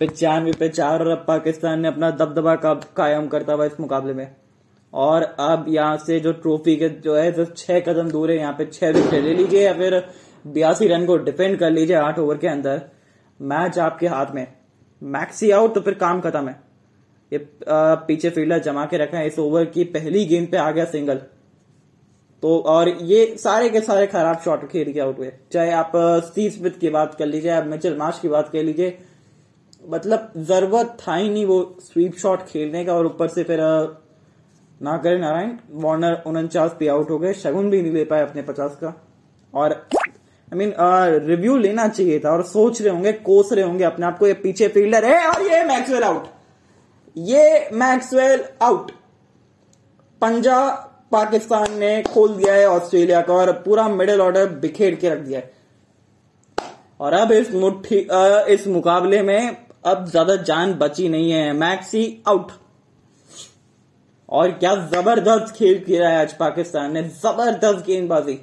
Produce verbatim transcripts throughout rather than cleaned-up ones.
पचानवे पे चार, और अब पाकिस्तान ने अपना दबदबा का, कायम करता हुआ इस मुकाबले में। और अब यहाँ से जो ट्रॉफी के जो है सिर्फ छह कदम दूर है, यहाँ पे छह विकेट ले लीजिए या फिर बयासी रन को डिफेंड कर लीजिए आठ ओवर के अंदर, मैच आपके हाथ में, मैक्सी आउट तो फिर काम खत्म है। ये पीछे फील्डर जमा के रखा है, इस ओवर की पहली गेंद पे आ गया सिंगल तो, और ये सारे के सारे खराब शॉट खेल के आउट हुए, चाहे आप सी स्मिथ की बात कर लीजिए, आप मिचेल मार्श की बात कर लीजिए, मतलब जरूरत था ही नहीं वो स्वीप शॉट खेलने का। और ऊपर से फिर ना करे नारायण, वार्नर उनचास पे आउट हो गए, शगुन भी नहीं ले पाए अपने पचास का। और आई मीन रिव्यू लेना चाहिए था, और सोच रहे होंगे, कोस रहे होंगे अपने आप को, ये पीछे फील्डर है और ये मैक्सवेल आउट, ये मैक्सवेल आउट। पंजा पाकिस्तान ने खोल दिया है ऑस्ट्रेलिया का, और पूरा मिडिल ऑर्डर बिखेर के रख दिया है। और अब इस मुट्ठी इस मुकाबले में अब ज्यादा जान बची नहीं है, मैक्सी आउट। और क्या जबरदस्त खेल किया है आज पाकिस्तान ने, जबरदस्त गेंदबाजी,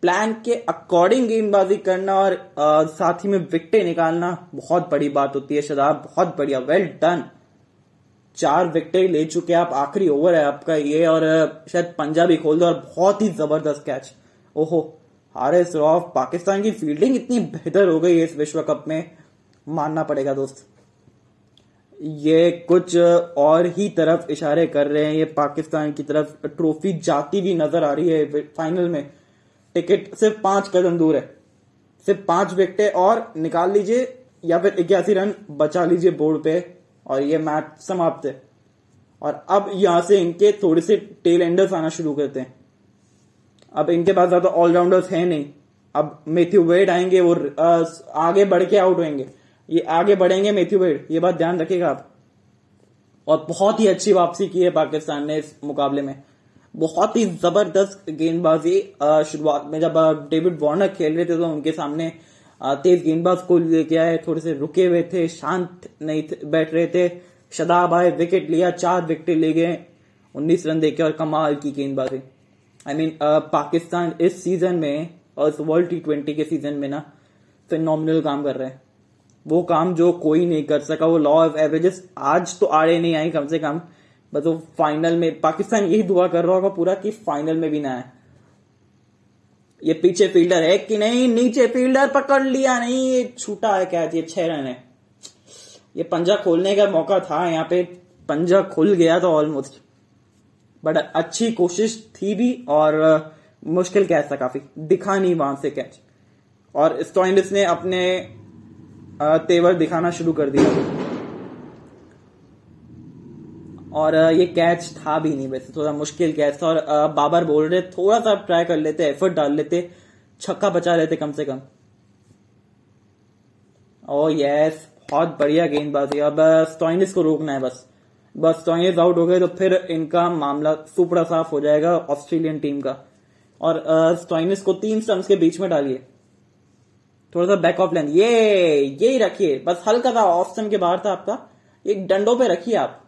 प्लान के अकॉर्डिंग गेंदबाजी करना, और आ, साथ ही में विकेटें निकालना बहुत बड़ी बात होती है शदाब, बहुत बढ़िया, वेल डन। चार विकेटें ले चुके आप, आखिरी ओवर है आपका ये, और शायद पंजाबी खोल दो, और बहुत ही जबरदस्त कैच। ओहो, हारिस रऊफ, पाकिस्तान की फील्डिंग इतनी बेहतर हो गई है इस विश्व कप में, मानना पड़ेगा दोस्त। ये कुछ और ही तरफ इशारे कर रहे हैं, ये पाकिस्तान की तरफ ट्रॉफी जाती भी नजर आ रही है फाइनल में। टिकट सिर्फ पांच कदम दूर है, सिर्फ पांच विकेटें और निकाल लीजिए या फिर इक्यासी रन बचा लीजिए बोर्ड पे, और ये मैच समाप्त है। और अब यहां से इनके थोड़े से टेल एंडर्स आना शुरू करते हैं, अब इनके पास ज्यादा ऑलराउंडर्स है नहीं। अब मैथ्यू वेड आएंगे, वो आगे बढ़ के आउट होंगे, ये आगे बढ़ेंगे मैथ्यू वेड, ये बात ध्यान रखिएगा आप। और बहुत ही अच्छी वापसी की है पाकिस्तान ने इस मुकाबले में, बहुत ही जबरदस्त गेंदबाजी। शुरुआत में जब डेविड वार्नर खेल रहे थे तो उनके सामने तेज गेंदबाज को लेके आए, थोड़े से रुके हुए थे, शांत नहीं बैठ रहे थे। शदाब आए, विकेट लिया, चार विकेट ले गए, उन्नीस रन देके, और कमाल की गेंदबाजी। आई मीन पाकिस्तान इस सीजन में और इस वर्ल्ड टी ट्वेंटी के सीजन में ना फिनोमिनल काम कर रहे हैं, वो काम जो कोई नहीं कर सका। वो लॉ ऑफ एवरेजेस आज तो आड़े नहीं आई कम से कम, बस वो फाइनल में पाकिस्तान यही दुआ कर रहा होगा पूरा कि फाइनल में भी ना आए। ये पीछे फील्डर है कि नहीं, नीचे फील्डर पकड़ लिया, नहीं ये छूटा है कैच, ये छह रन है। ये पंजा खोलने का मौका था, यहाँ पे पंजा खुल गया था ऑलमोस्ट, बट अच्छी कोशिश थी भी, और मुश्किल कैच था काफी, दिखा नहीं वहां से कैच। और स्टॉइनिस ने अपने तेवर दिखाना शुरू कर दिया, और ये कैच था भी नहीं, वैसे थोड़ा मुश्किल कैच था। और बाबर बोल रहे थोड़ा सा ट्राई कर लेते, एफर्ट डाल लेते, छक्का बचा लेते कम से कम। ओ यस, बहुत बढ़िया गेंदबाजी। अब स्टॉइनिस को रोकना है बस, बस स्टॉइनिस आउट हो गए तो फिर इनका मामला सुपड़ा साफ हो जाएगा ऑस्ट्रेलियन टीम का। और स्टॉइनिस को तीन स्टम्प्स के बीच में डालिए, थोड़ा सा बैक ऑफ लेंथ, ये यही रखिए बस, हल्का था ऑफ स्टंप के बाहर था आपका, एक डंडों पे रखिए आप,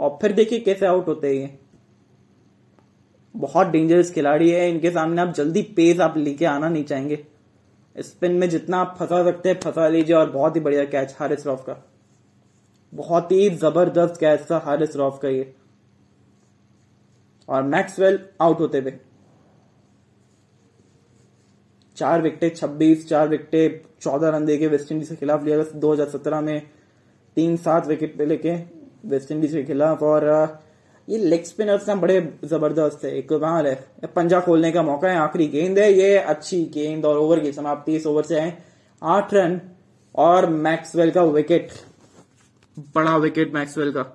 और फिर देखिए कैसे आउट होते हैं। ये बहुत डेंजरस खिलाड़ी है, इनके सामने आप जल्दी पेस आप लेके आना नहीं चाहेंगे, स्पिन में जितना आप फंसा सकते हैं फंसा लीजिए। और बहुत ही बढ़िया कैच हारिस रऊफ का, बहुत ही जबरदस्त कैच था हारिस रऊफ का ये। और मैक्सवेल आउट होते हुए, चार विकेटें छब्बीस, चार विकेटें चौदह रन देके वेस्ट इंडीज के खिलाफ लिया दो हजार सत्रह में, तीन सात विकेट पे लेके वेस्ट इंडीज के खिलाफ। और ये लेग स्पिनर्स ना बड़े जबरदस्त है, एक कमाल है। पंजा खोलने का मौका है, आखिरी गेंद है ये, अच्छी गेंद। और ओवर की समाप्ति, इस ओवर से है आठ रन, और मैक्सवेल का विकेट, बड़ा विकेट मैक्सवेल का।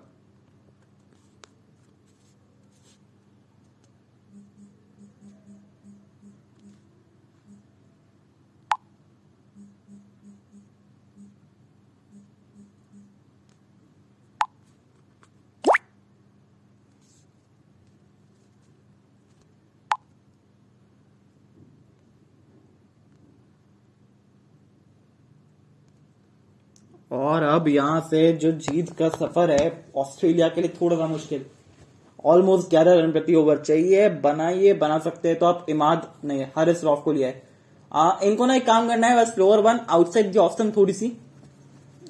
और अब यहां से जो जीत का सफर है ऑस्ट्रेलिया के लिए थोड़ा सा मुश्किल, ऑलमोस्ट ग्यारह रन प्रति ओवर चाहिए, बनाइए बना सकते हैं तो आप इमाद नहीं, हारिस रऊफ को लिया है। आ, इनको ना एक काम करना है बस, फ्लोर वन आउटसाइड की ऑप्शन थोड़ी सी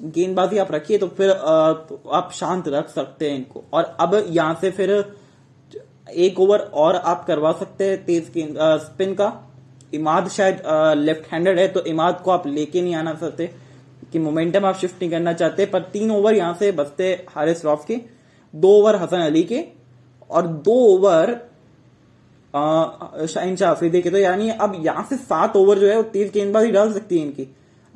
गेंदबाजी आप रखिए तो फिर आप शांत रख सकते हैं इनको। और अब यहां से फिर एक ओवर और आप करवा सकते हैं तेज गेंद स्पिन का। इमाद शायद लेफ्ट हैंडेड है तो इमाद को आप लेके नहीं आना चाहते कि मोमेंटम आप शिफ्ट नहीं करना चाहते। पर तीन ओवर यहां से बचते हारिस रऊफ के, दो ओवर हसन अली के और दो ओवर शाहीन शाह अफरीदी के। तो यानी अब यहां से सात ओवर जो है वो तेज गेंदबाजी डाल सकती है इनकी।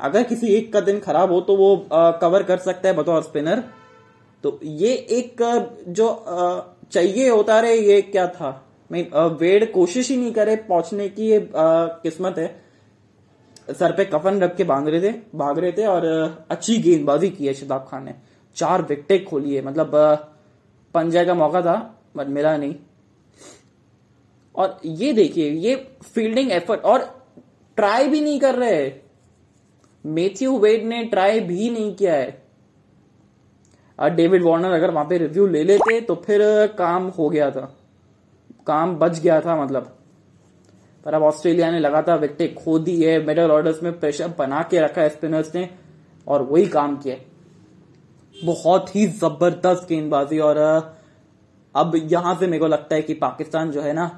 अगर किसी एक का दिन खराब हो तो वो आ, कवर कर सकता है बतौर स्पिनर। तो ये एक जो आ, चाहिए होता रहे, ये क्या था वेड कोशिश ही नहीं करे पहुंचने की। ये आ, किस्मत है, सर पे कफन रख के बांध रहे थे भाग रहे थे। और अच्छी गेंदबाजी की है शदाब खान ने, चार विकेट खोली है। मतलब पंजे का मौका था बट मिला नहीं। और ये देखिए ये फील्डिंग एफर्ट, और ट्राई भी नहीं कर रहे। मैथ्यू वेड ने ट्राई भी नहीं किया है। और डेविड वार्नर अगर वहां पे रिव्यू ले लेते तो फिर काम हो गया था, काम बच गया था मतलब। पर अब ऑस्ट्रेलिया ने लगातार विकेट खो दी है, मिडल ऑर्डर्स में प्रेशर बना के रखा है स्पिनर्स ने और वही काम किया। बहुत ही जबरदस्त गेंदबाजी। और अब यहां से मेरे को लगता है कि पाकिस्तान जो है ना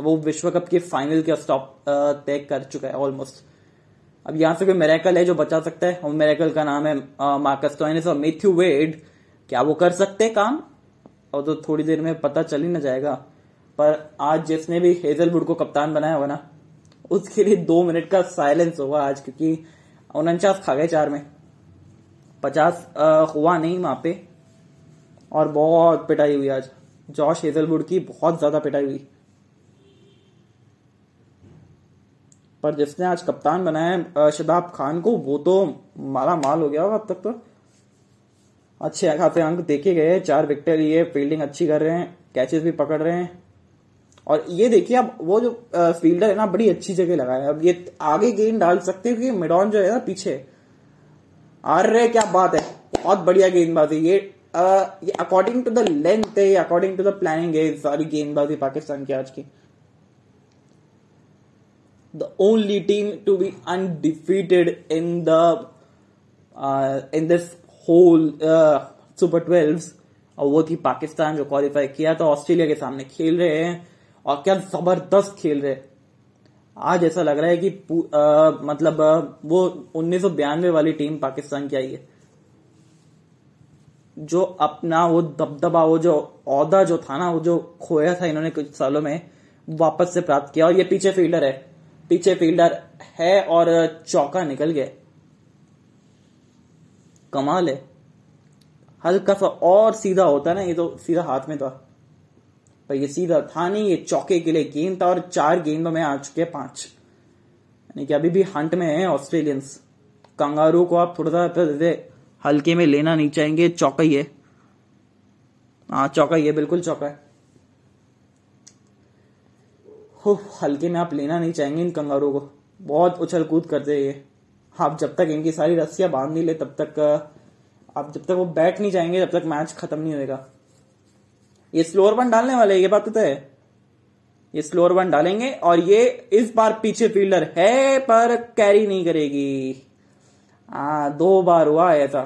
वो विश्व कप के फाइनल का स्टॉप तय कर चुका है ऑलमोस्ट। अब यहां से कोई मिरेकल है जो बचा सकता है, और मिरेकल का नाम है मार्कस स्टोइनिस और मैथ्यू वेड। क्या वो कर सकते हैं काम? और तो थोड़ी देर में पता चल ही ना जाएगा। पर आज जिसने भी हेजलवुड को कप्तान बनाया होगा ना उसके लिए दो मिनट का साइलेंस होगा आज, क्योंकि उनचास खा गए चार में, पचास हुआ नहीं वहां पे। और बहुत पिटाई हुई आज जॉश हेजलवुड की, बहुत ज्यादा पिटाई हुई। पर जिसने आज कप्तान बनाया शदाब खान को वो तो माला माल हो गया होगा अब तक। तो अच्छे खाते अंक देखे गए, चार विकेट लिए, फील्डिंग अच्छी कर रहे हैं, कैचेस भी पकड़ रहे हैं। और ये देखिए अब वो जो फील्डर है ना बड़ी अच्छी जगह लगाया है। अब ये आगे गेंद डाल सकते हैं क्योंकि मिडॉन जो है ना पीछे आ रहे। क्या बात है, बहुत बढ़िया गेंदबाजी। ये अकॉर्डिंग टू द लेंथ है, अकॉर्डिंग टू द प्लानिंग है सारी गेंदबाजी पाकिस्तान की आज की। The only team to be undefeated in the uh, in this whole uh, Super ट्वेल्व्स, और वो थी पाकिस्तान जो क्वालिफाई किया था ऑस्ट्रेलिया के सामने खेल रहे हैं। और क्या जबरदस्त खेल रहे हैं आज। ऐसा लग रहा है कि uh, मतलब uh, वो उन्नीस सौ बयानवे वाली टीम पाकिस्तान की आई है, जो अपना वो दबदबा वो जो औहदा जो था ना वो जो खोया था इन्होंने कुछ सालों में वापस से प्राप्त किया। और ये पीछे फील्डर है, पीछे फील्डर है और चौका निकल गया। कमाल है, हल्का सा और सीधा होता ना, ये तो सीधा हाथ में था पर ये सीधा था नहीं, ये चौके के लिए गेंद था। और चार गेंदों में आ चुके पांच, यानी कि अभी भी हंट में है ऑस्ट्रेलियंस। कंगारू को आप थोड़ा सा हल्के में लेना नहीं चाहेंगे। चौका ही है, हाँ चौका ही है, बिल्कुल चौका है। हो हल्के में आप लेना नहीं चाहेंगे इन कंगारू को, बहुत उछल कूद करते हैं। आप जब तक इनकी सारी रस्सियां बांध नहीं ले तब तक आप जब तक वो बैठ नहीं जाएंगे तब तक मैच खत्म नहीं होगा। ये स्लोअर वन डालने वाले ये बात तो है, ये स्लोअर वन डालेंगे। और ये इस बार पीछे फील्डर है पर कैरी नहीं करेगी। आ, दो बार हुआ है ऐसा।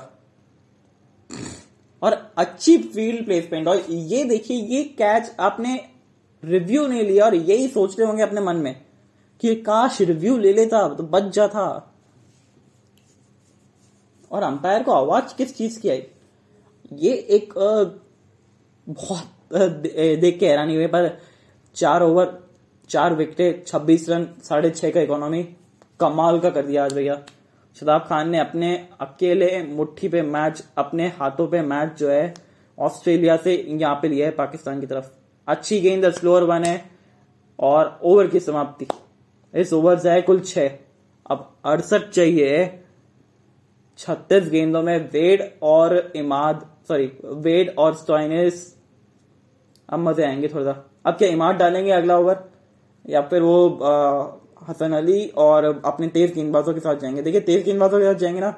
और अच्छी फील्ड प्लेसमेंट। और ये देखिए ये कैच आपने रिव्यू नहीं लिया, और यही सोच रहे होंगे अपने मन में कि काश रिव्यू ले लेता तो बच जाता। और अंपायर को आवाज किस चीज की आई ये एक बहुत देख के हैरानी हुई। पर चार ओवर चार विकेट छब्बीस रन साढ़े छह का इकोनॉमी, कमाल का कर दिया आज भैया। शदाब खान ने अपने अकेले मुट्ठी पे मैच, अपने हाथों पे मैच जो है ऑस्ट्रेलिया से यहाँ पे लिया है पाकिस्तान की तरफ। अच्छी गेंद, स्लोअर वन है और ओवर की समाप्ति। इस ओवर से कुल छह, अब अड़सठ चाहिए। छत्तीस गेंदों में वेड और इमाद सॉरी वेड और स्टोइनिस। अब मजे आएंगे थोड़ा सा। अब क्या इमाद डालेंगे अगला ओवर या फिर वो आ, हसन अली और अपने तेज गेंदबाजों के साथ जाएंगे? देखिए तेज गेंदबाजों के साथ जाएंगे ना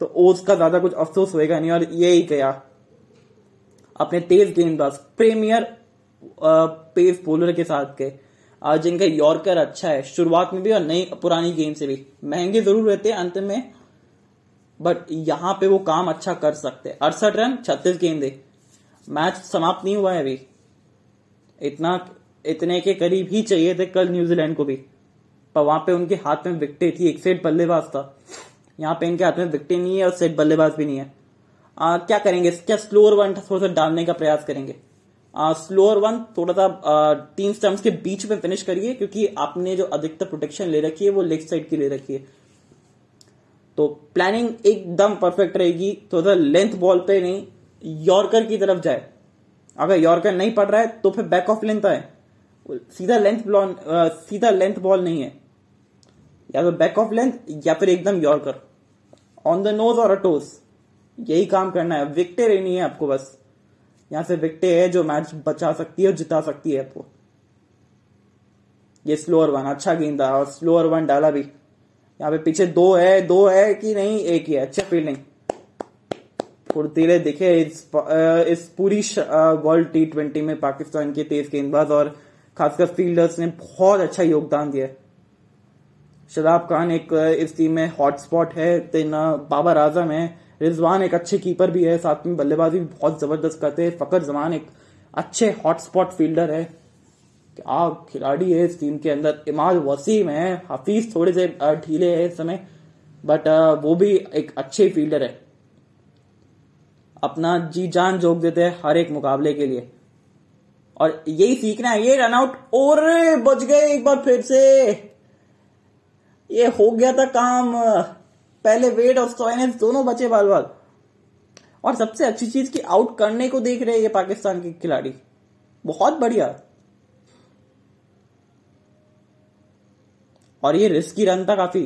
तो उसका ज्यादा कुछ अफसोस होएगा नहीं। और यही गया अपने तेज गेंदबाज प्रीमियर पेस बोलर के साथ के, आज इनका यॉर्कर अच्छा है शुरुआत में भी और नई पुरानी गेम से भी। महंगे जरूर रहते हैं अंत में, बट यहाँ पे वो काम अच्छा कर सकते हैं। अड़सठ रन छत्तीस गेंदे, मैच समाप्त नहीं हुआ है अभी, इतना इतने के करीब ही चाहिए थे कल न्यूजीलैंड को भी, पर वहां पे उनके हाथ में विकटे थी, एक सेट बल्लेबाज था, यहाँ पे इनके हाथ में विकटे नहीं है और सेट बल्लेबाज भी नहीं है। आ, क्या करेंगे, क्या स्लोअर वन थोड़ा सा डालने का प्रयास करेंगे, स्लोअर वन थोड़ा सा तीन स्टम्प्स के बीच में फिनिश करिए, क्योंकि आपने जो अधिकतर प्रोटेक्शन ले रखी है वो लेग साइड की ले रखी है। तो प्लानिंग एकदम परफेक्ट रहेगी, थोड़ा सा लेंथ बॉल पे नहीं, यॉर्कर की तरफ जाए, अगर यॉर्कर नहीं पड़ रहा है तो फिर बैक ऑफ लेंथ आए, सीधा लेंथ बॉल सीधा लेंथ बॉल नहीं है, या तो बैक ऑफ लेंथ या फिर एकदम यॉर्कर ऑन द नोज और अ टोस, यही काम करना है। विकटे रहनी है आपको बस, यहां से विकटे है जो मैच बचा सकती है और जिता सकती है आपको। ये स्लोअर वन अच्छा गेंदा और स्लोअर वन डाला भी, यहाँ पे पीछे दो है, दो है कि नहीं, एक ही है, अच्छा फील्डिंग। फुर्तीले दिखे इस, इस पूरी वर्ल्ड टी ट्वेंटी में पाकिस्तान के तेज गेंदबाज और खासकर फील्डर्स ने बहुत अच्छा योगदान दिया। शदाब खान एक इस टीम में हॉटस्पॉट है, बाबर आजम है, रिजवान एक अच्छे कीपर भी है, साथ में बल्लेबाजी भी बहुत जबरदस्त करते हैं, फखर जमान एक अच्छे हॉटस्पॉट फील्डर है, क्या खिलाड़ी है इस टीम के अंदर, इमाद वसीम है, हफीज थोड़े से ढीले है इस समय बट वो भी एक अच्छे फील्डर है, अपना जी जान जोक देते हैं हर एक मुकाबले के लिए, और यही सीखना है। ये रनआउट और बच गए एक बार फिर से, ये हो गया था काम, पहले वेड और स्टोइनिस दोनों बचे बाल बाल, और सबसे अच्छी चीज की आउट करने को देख रहे हैं ये पाकिस्तान के खिलाड़ी, बहुत बढ़िया। और ये रिस्की रन था काफी,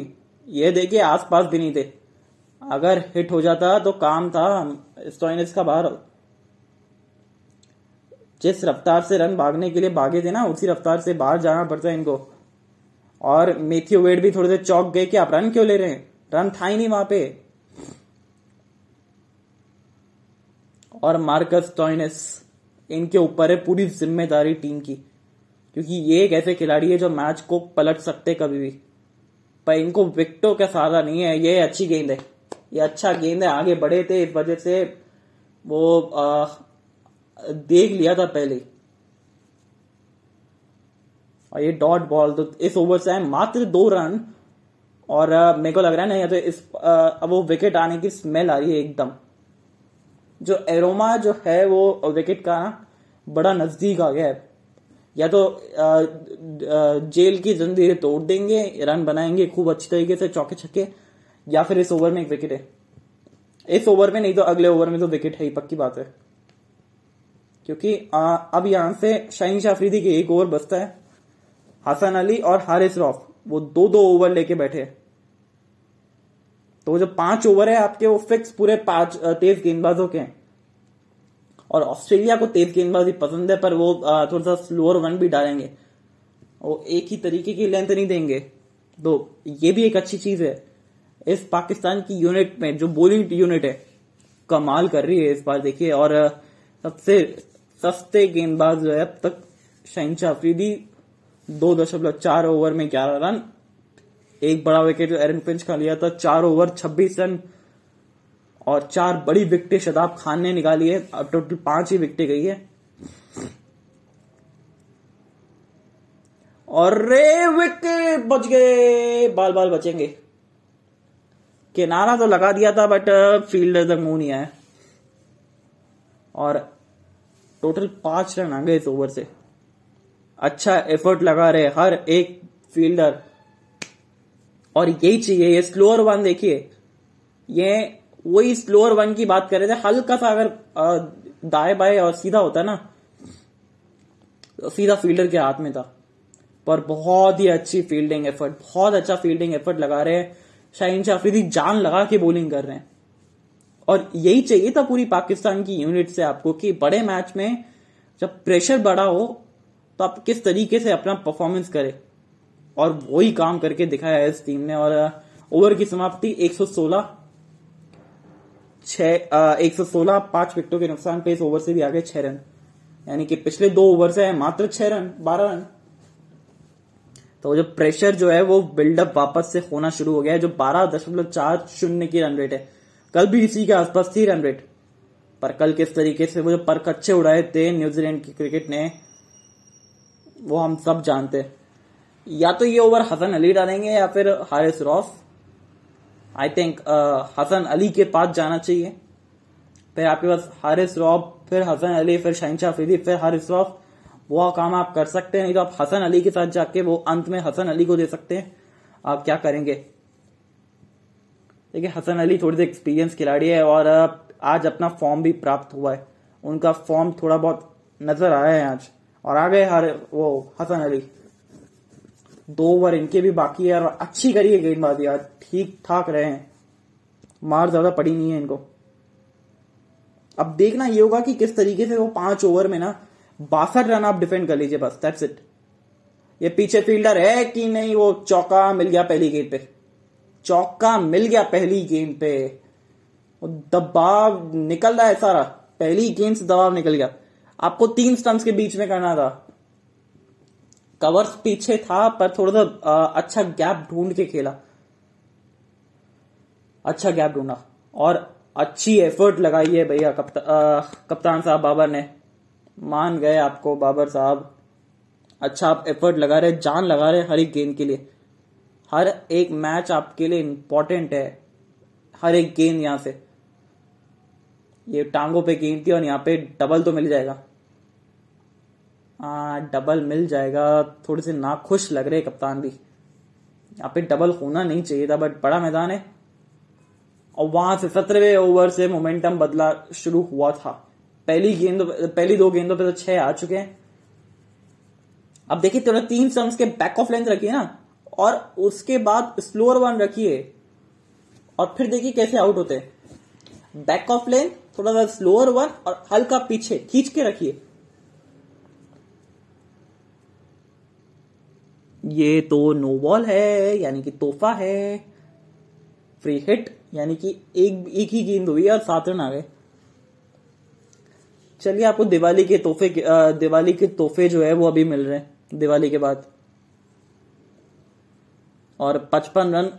ये देखिए आसपास भी नहीं थे, अगर हिट हो जाता तो काम था स्टोइनिस का बाहर। जिस रफ्तार से रन भागने के लिए भागे थे ना, उसी रफ्तार से बाहर जाना पड़ता है इनको, और मैथ्यू वेड भी थोड़े से चौंक गए कि आप रन क्यों ले रहे हैं, रन था ही नहीं वहां पे। और मार्कस स्टोइनिस, इनके ऊपर है पूरी जिम्मेदारी टीम की, क्योंकि ये एक ऐसे खिलाड़ी है जो मैच को पलट सकते कभी भी, पर इनको विकेटों का सहारा नहीं है। ये अच्छी गेंद है, ये अच्छा गेंद है, आगे बढ़े थे इस वजह से वो आ, देख लिया था पहले। और ये डॉट बॉल, तो इस ओवर से आए मात्र दो रन, और मेरे को लग रहा है ना या तो इस अब वो विकेट आने की स्मेल आ रही है एकदम, जो एरोमा जो है वो विकेट का बड़ा नजदीक आ गया है, या तो आ, जेल की जंजीरें तोड़ देंगे, रन बनाएंगे खूब अच्छी तरीके से चौके छक्के, या फिर इस ओवर में एक विकेट है, इस ओवर में नहीं तो अगले ओवर में तो विकेट है ही, पक्की बात है, क्योंकि आ, अब यहां से शाहीन शाह अफरीदी के एक ओवर बचता है, हसन अली और हारिस रऊफ वो दो दो ओवर लेके बैठे, तो जो पांच ओवर है आपके वो फिक्स पूरे पांच तेज गेंदबाजों के हैं। और ऑस्ट्रेलिया को तेज गेंदबाजी पसंद है, पर वो थोड़ा सा स्लोअर वन भी डालेंगे, वो एक ही तरीके की लेंथ नहीं देंगे, तो ये भी एक अच्छी चीज है। इस पाकिस्तान की यूनिट में जो बॉलिंग यूनिट है कमाल कर रही है इस बार देखिए, और सबसे सस्ते गेंदबाज जो है अब तक शाहीन शाह अफरीदी, दो दशमलव चार ओवर में ग्यारह रन, एक बड़ा विकेट जो एरन फिंच का लिया था, चार ओवर छब्बीस रन, और चार बड़ी विकेटें शदाब खान ने निकाली है, अब टोटल पांच ही विकेटें गई है। और रे विकेट बच गए, बाल बाल बचेंगे, किनारा तो लगा दिया था बट फील्डर तक मुंह नहीं आया, और टोटल पांच रन आ गए इस ओवर से। अच्छा एफर्ट लगा रहे हर एक फील्डर, और यही चाहिए। ये स्लोअर वन देखिए, ये वही स्लोअर वन की बात कर रहे थे, हल्का सा अगर दाएं बाएं और सीधा होता ना, सीधा फील्डर के हाथ में था, पर बहुत ही अच्छी फील्डिंग एफर्ट, बहुत अच्छा फील्डिंग एफर्ट लगा रहे हैं शाहीन शाह अफरीदी, जान लगा के बॉलिंग कर रहे हैं, और यही चाहिए था पूरी पाकिस्तान की यूनिट से आपको कि बड़े मैच में जब प्रेशर बड़ा हो तो आप किस तरीके से अपना परफॉर्मेंस करें, और वही काम करके दिखाया है इस टीम ने। और ओवर की समाप्ति एक सौ सोलह छह एक सौ सोलह पांच विकेटों के नुकसान पे, इस ओवर से भी आ गए छह रन, यानी कि पिछले दो ओवर से है मात्र छह रन बारह रन, तो जो प्रेशर जो है वो बिल्डअप वापस से होना शुरू हो गया है। जो बारह दशमलव चार शून्य की रन रेट है कल भी इसी के आसपास थी रन रेट, पर कल किस तरीके से वो जो पर्क अच्छे उड़ाए थे न्यूजीलैंड की क्रिकेट ने वो हम सब जानते। या तो ये ओवर हसन अली डालेंगे या फिर हारिस रऊफ। आई थिंक हसन अली के पास जाना चाहिए, फिर आपके पास हारिस रऊफ, फिर हसन अली, फिर शाहीन शाह अफरीदी, फिर हारिस रऊफ। वो काम आप कर सकते हैं, नहीं तो आप हसन अली के साथ जाके वो अंत में हसन अली को दे सकते हैं। आप क्या करेंगे? देखिए हसन अली थोड़ी देर एक्सपीरियंस खिलाड़ी है और आज अपना फॉर्म भी प्राप्त हुआ है, उनका फॉर्म थोड़ा बहुत नजर आया है आज। और आ गए हर वो हसन अली, दो ओवर इनके भी बाकी है और अच्छी करी है गेंदबाजी आज, ठीक ठाक रहे हैं, मार ज्यादा पड़ी नहीं है इनको। अब देखना ये होगा कि किस तरीके से वो पांच ओवर में ना बासठ रन आप डिफेंड कर लीजिए, बस दैट्स इट। ये पीछे फील्डर है कि नहीं, वो चौका मिल गया पहली गेंद पे, चौका मिल गया पहली गेंद पे। दबाव निकल रहा है सारा, पहली गेंद से दबाव निकल गया। आपको तीन स्टंप्स के बीच में करना था, कवर्स पीछे था पर थोड़ा सा अच्छा गैप ढूंढ के खेला, अच्छा गैप ढूंढा और अच्छी एफर्ट लगाई है भैया कप्ता, कप्तान साहब बाबर ने। मान गए आपको बाबर साहब, अच्छा आप एफर्ट लगा रहे, जान लगा रहे हर एक गेंद के लिए। हर एक मैच आपके लिए इंपॉर्टेंट है, हर एक गेंद। यहां से ये टांगों पे गेंद थी और यहाँ पे डबल तो मिल जाएगा, आ, डबल मिल जाएगा। थोड़े से नाखुश लग रहे कप्तान भी, यहाँ पे डबल होना नहीं चाहिए था, बट बड़ा मैदान है। और वहां से सत्रहवें ओवर से मोमेंटम बदला शुरू हुआ था, पहली गेंद पहली दो गेंदों पे तो छह आ चुके हैं। अब देखिए थोड़ा तीन स्टंप्स के बैक ऑफ लेंथ रखिए ना, और उसके बाद स्लोअर वन रखिए और फिर देखिए कैसे आउट होते हैं। बैक ऑफ लेन, थोड़ा सा स्लोअर वन और हल्का पीछे खींच के रखिए। ये तो नो बॉल है, यानी कि तोहफा है, फ्री हिट, यानी कि एक एक ही गेंद हुई और सात रन आ गए। चलिए आपको दिवाली के तोहफे दिवाली के तोहफे जो है वो अभी मिल रहे हैं दिवाली के बाद। और पचपन रन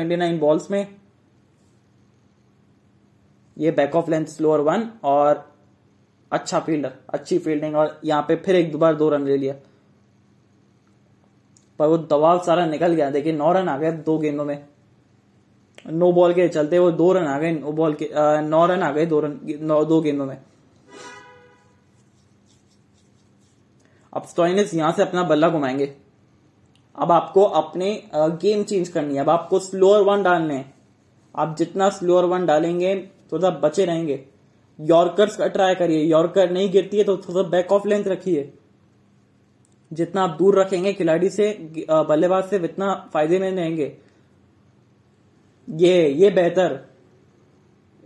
उनतीस बॉल्स में, ये back of length slower one और अच्छा फील्डर, अच्छी फील्डिंग। और यहाँ पे फिर एक दोबारा दो रन ले लिया, पर वो दबाव सारा निकल गया। देखिए नौ रन आ गए दो गेंदों में, नो बॉल के चलते वो दो रन आ गए, नो बॉल के आ, नौ रन आ गए दो रन नौ दो गेंदों में। अब स्टॉइनिस यहां से अपना बल्ला घुमाएंगे। अब आपको अपने गेम चेंज करनी है, अब आपको स्लोअर वन डालने हैं। आप जितना स्लोअर वन डालेंगे थोड़ा बचे रहेंगे। यॉर्कर्स का ट्राई करिए, यॉर्कर नहीं गिरती है तो थोड़ा बैक ऑफ लेंथ रखिए। जितना आप दूर रखेंगे खिलाड़ी से, बल्लेबाज से, उतना फायदे में रहेंगे। ये ये बेहतर,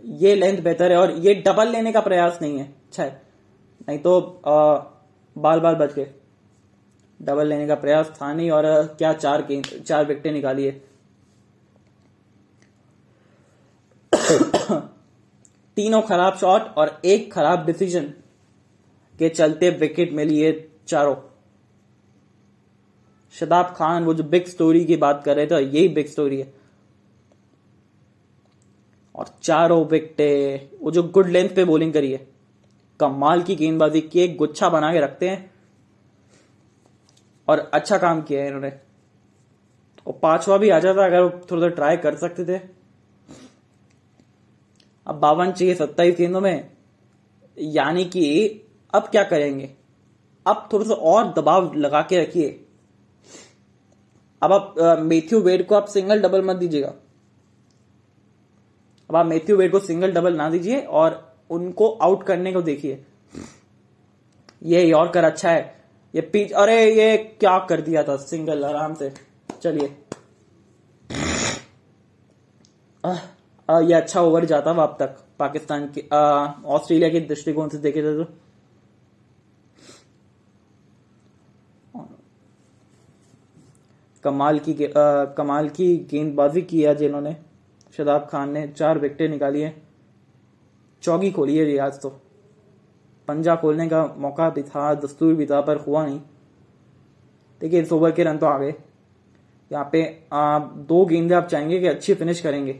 ये लेंथ बेहतर है और ये डबल लेने का प्रयास नहीं है, अच्छा है। नहीं तो आ, बाल बाल बच गए, डबल लेने का प्रयास था नहीं। और क्या चार गेंद चार विकेटें निकाली है। तीनों खराब शॉट और एक खराब डिसीजन के चलते विकेट मिली है चारों। शदाब खान, वो जो बिग स्टोरी की बात कर रहे थे, यही बिग स्टोरी है। और चारों विकेटें, वो जो गुड लेंथ पे बॉलिंग करी है, कमाल की गेंदबाजी की, एक गुच्छा बना के रखते हैं और अच्छा काम किया है इन्होंने। और पांचवा भी आ जाता अगर थोड़ा सा ट्राई कर सकते थे। अब बावन चाहिए सत्ताईस गेंदों में, यानी कि अब क्या करेंगे? अब थोड़ा सा और दबाव लगा के रखिए। अब आप मैथ्यू वेड को आप सिंगल डबल मत दीजिएगा। अब आप मैथ्यू वेड को सिंगल डबल ना दीजिए और उनको आउट करने को देखिए। ये यॉर्कर अच्छा है, ये पीच, अरे ये क्या कर दिया था, सिंगल आराम से। चलिए आ, ये अच्छा ओवर जाता अब तक पाकिस्तान के ऑस्ट्रेलिया के दृष्टिकोण से देखे थे तो। कमाल की आ, कमाल की गेंदबाजी की आज इन्होंने, शदाब खान ने। चार विकेटें निकाली है, चौकी खोली है आज तो। पंजा खोलने का मौका भी था, दस्तूर भी था, पर हुआ नहीं। देखिए इस ओवर के रन तो आ गए। यहाँ पे आ, दो गेंदे आप चाहेंगे कि अच्छी फिनिश करेंगे,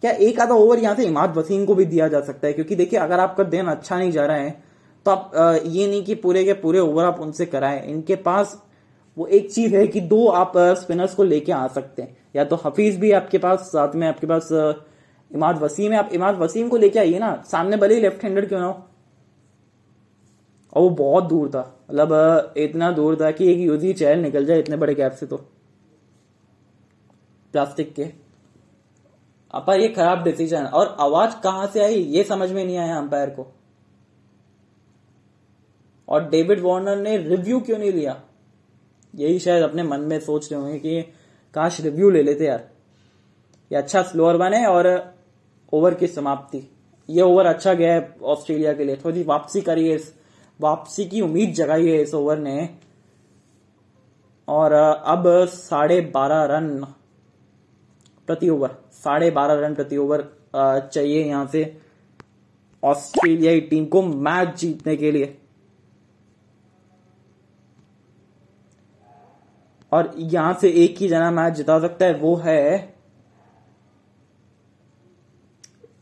क्या एक आधा ओवर यहाँ से इमाद वसीम को भी दिया जा सकता है, क्योंकि देखिए अगर आपका दिन अच्छा नहीं जा रहा है तो आप ये नहीं कि पूरे के पूरे ओवर आप उनसे कराएं। इनके पास वो एक चीज है कि दो आप स्पिनर्स को लेके आ सकते हैं, या तो हफीज भी आपके पास, साथ में आपके पास इमाद वसीम है, आप इमाद वसीम को लेके आइए ना, सामने भले ही लेफ्ट हैंडर क्यों ना हो। और वो बहुत दूर था, मतलब इतना दूर था कि एक यूजी चहल निकल जाए इतने बड़े गैप से तो प्लास्टिक के। अपर ये खराब डिसीजन, और आवाज कहां से आई ये समझ में नहीं आया अंपायर को। और डेविड वार्नर ने रिव्यू क्यों नहीं लिया, यही शायद अपने मन में सोच रहे होंगे कि काश रिव्यू ले लेते यार, ये अच्छा स्लोअर बने। और ओवर की समाप्ति, ये ओवर अच्छा गया है ऑस्ट्रेलिया के लिए, थोड़ी वापसी करिए, वापसी की उम्मीद जगाई है इस ओवर ने। और अब साढ़े बारह रन प्रति ओवर, साढ़े बारह रन प्रति ओवर चाहिए यहां से ऑस्ट्रेलियाई टीम को मैच जीतने के लिए। और यहां से एक ही जना मैच जिता सकता है, वो है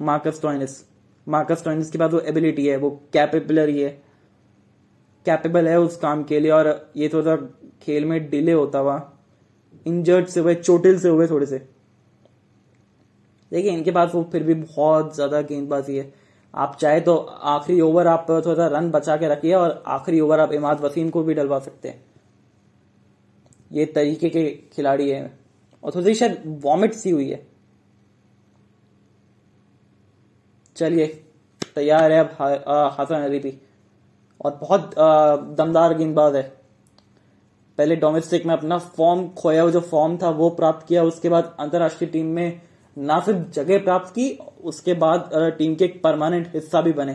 मार्कस स्टोइनिस। मार्कस स्टोइनिस के पास वो एबिलिटी है, वो कैपेबल है, कैपेबल है उस काम के लिए। और ये थोड़ा खेल में डिले होता हुआ, इंजर्ड से हुए, चोटिल से हुए थोड़े से, देखिए इनके पास वो फिर भी बहुत ज्यादा गेंदबाजी है। आप चाहे तो आखिरी ओवर आप थोड़ा रन बचा के रखिए, और आखिरी ओवर आप इमाद वसीम को भी डलवा सकते हैं, ये तरीके के खिलाड़ी है। और थोड़ी शायद वॉमिट सी हुई है। चलिए तैयार है अब हसन अली भी, और बहुत दमदार गेंदबाज है। पहले डोमेस्टिक में अपना फॉर्म खोया, जो फॉर्म था वो प्राप्त किया, उसके बाद अंतर्राष्ट्रीय टीम में ना सिर्फ जगह प्राप्त की, उसके बाद टीम के एक परमानेंट हिस्सा भी बने।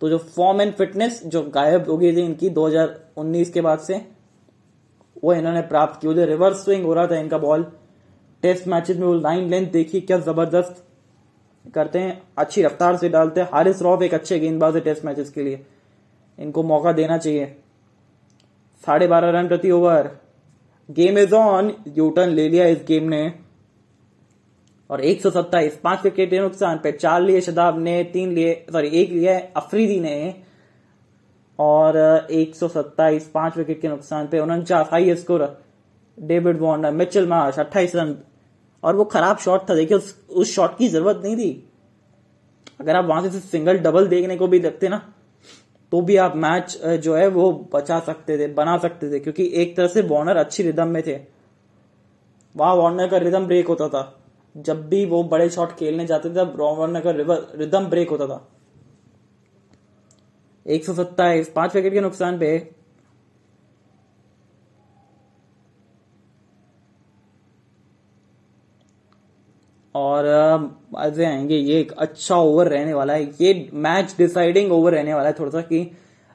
तो जो फॉर्म एंड फिटनेस जो गायब हो गई थी इनकी दो हज़ार उन्नीस के बाद से, वो इन्होंने प्राप्त की। वो जो रिवर्स स्विंग हो रहा था इनका बॉल टेस्ट मैचेस में, वो लाइन लेंथ देखिए क्या जबरदस्त करते हैं, अच्छी रफ्तार से डालते हैं। हारिस रऊफ एक अच्छे गेंदबाज है टेस्ट मैचेस के लिए, इनको मौका देना चाहिए। साढ़े बारह रन प्रति over, game is on, U turn ले लिया इस गेम ने। और एक सौ सत्ताईस पांच विकेट के नुकसान पे, चार लिए शदाब ने, तीन लिए सॉरी एक लिया अफरीदी ने, और एक सौ सत्ताईस पांच विकेट के नुकसान पे उनचास high score David Warner. Mitchell Marsh अट्ठाईस रन, और वो खराब शॉट था, देखिए उस, उस शॉट की जरूरत नहीं थी। अगर आप वहां से सिंगल डबल देखने को भी देखते ना, तो भी आप मैच जो है वो बचा सकते थे, बना सकते थे, क्योंकि एक तरह से वार्नर अच्छी रिदम में थे। वहां वार्नर का रिदम ब्रेक होता था, जब भी वो बड़े शॉट खेलने जाते थे तब वार्नर का रिदम ब्रेक होता था। एक सौ सत्ताईस पांच विकेट के नुकसान पे, और मजे आएंगे, ये एक अच्छा ओवर रहने वाला है, ये मैच डिसाइडिंग ओवर रहने वाला है थोड़ा सा, कि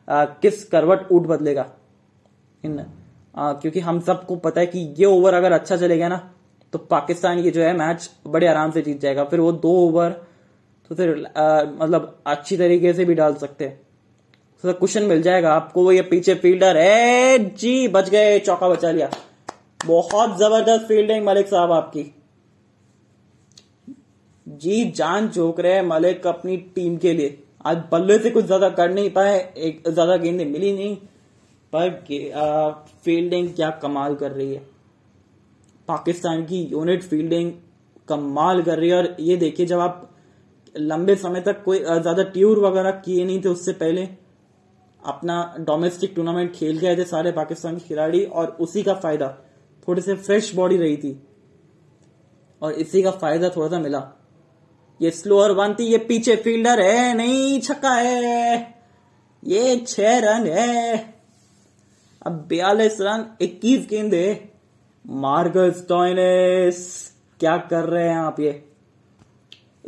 आ, किस करवट ऊट बदलेगा इन आ, क्योंकि हम सबको पता है कि ये ओवर अगर अच्छा चलेगा ना तो पाकिस्तान ये जो है मैच बड़े आराम से जीत जाएगा। फिर वो दो ओवर तो फिर आ, मतलब अच्छी तरीके से भी डाल सकते हैं, तो कुशन मिल जाएगा आपको। वो ये पीछे फील्डर है जी, बच गए, चौका बचा लिया। बहुत जबरदस्त फील्डिंग मलिक साहब आपकी जी, जान झोंक रहे हैं मलिक अपनी टीम के लिए। आज बल्ले से कुछ ज्यादा कर नहीं पाए, एक ज्यादा गेंदें मिली नहीं, पर फील्डिंग क्या कमाल कर रही है पाकिस्तान की यूनिट, फील्डिंग कमाल कर रही है। और ये देखिए जब आप लंबे समय तक कोई ज्यादा ट्यूर वगैरह किए नहीं थे, उससे पहले अपना डोमेस्टिक टूर्नामेंट खेल गए थे सारे पाकिस्तान के खिलाड़ी, और उसी का फायदा, थोड़े से फ्रेश बॉडी रही थी और इसी का फायदा थोड़ा सा मिला। ये स्लोअर वन थी, ये पीछे फील्डर है, नहीं छक्का है, ये छह रन है। अब बयालीस रन, इक्कीस गेंदे। मार्कस स्टोइनिस क्या कर रहे हैं आप, ये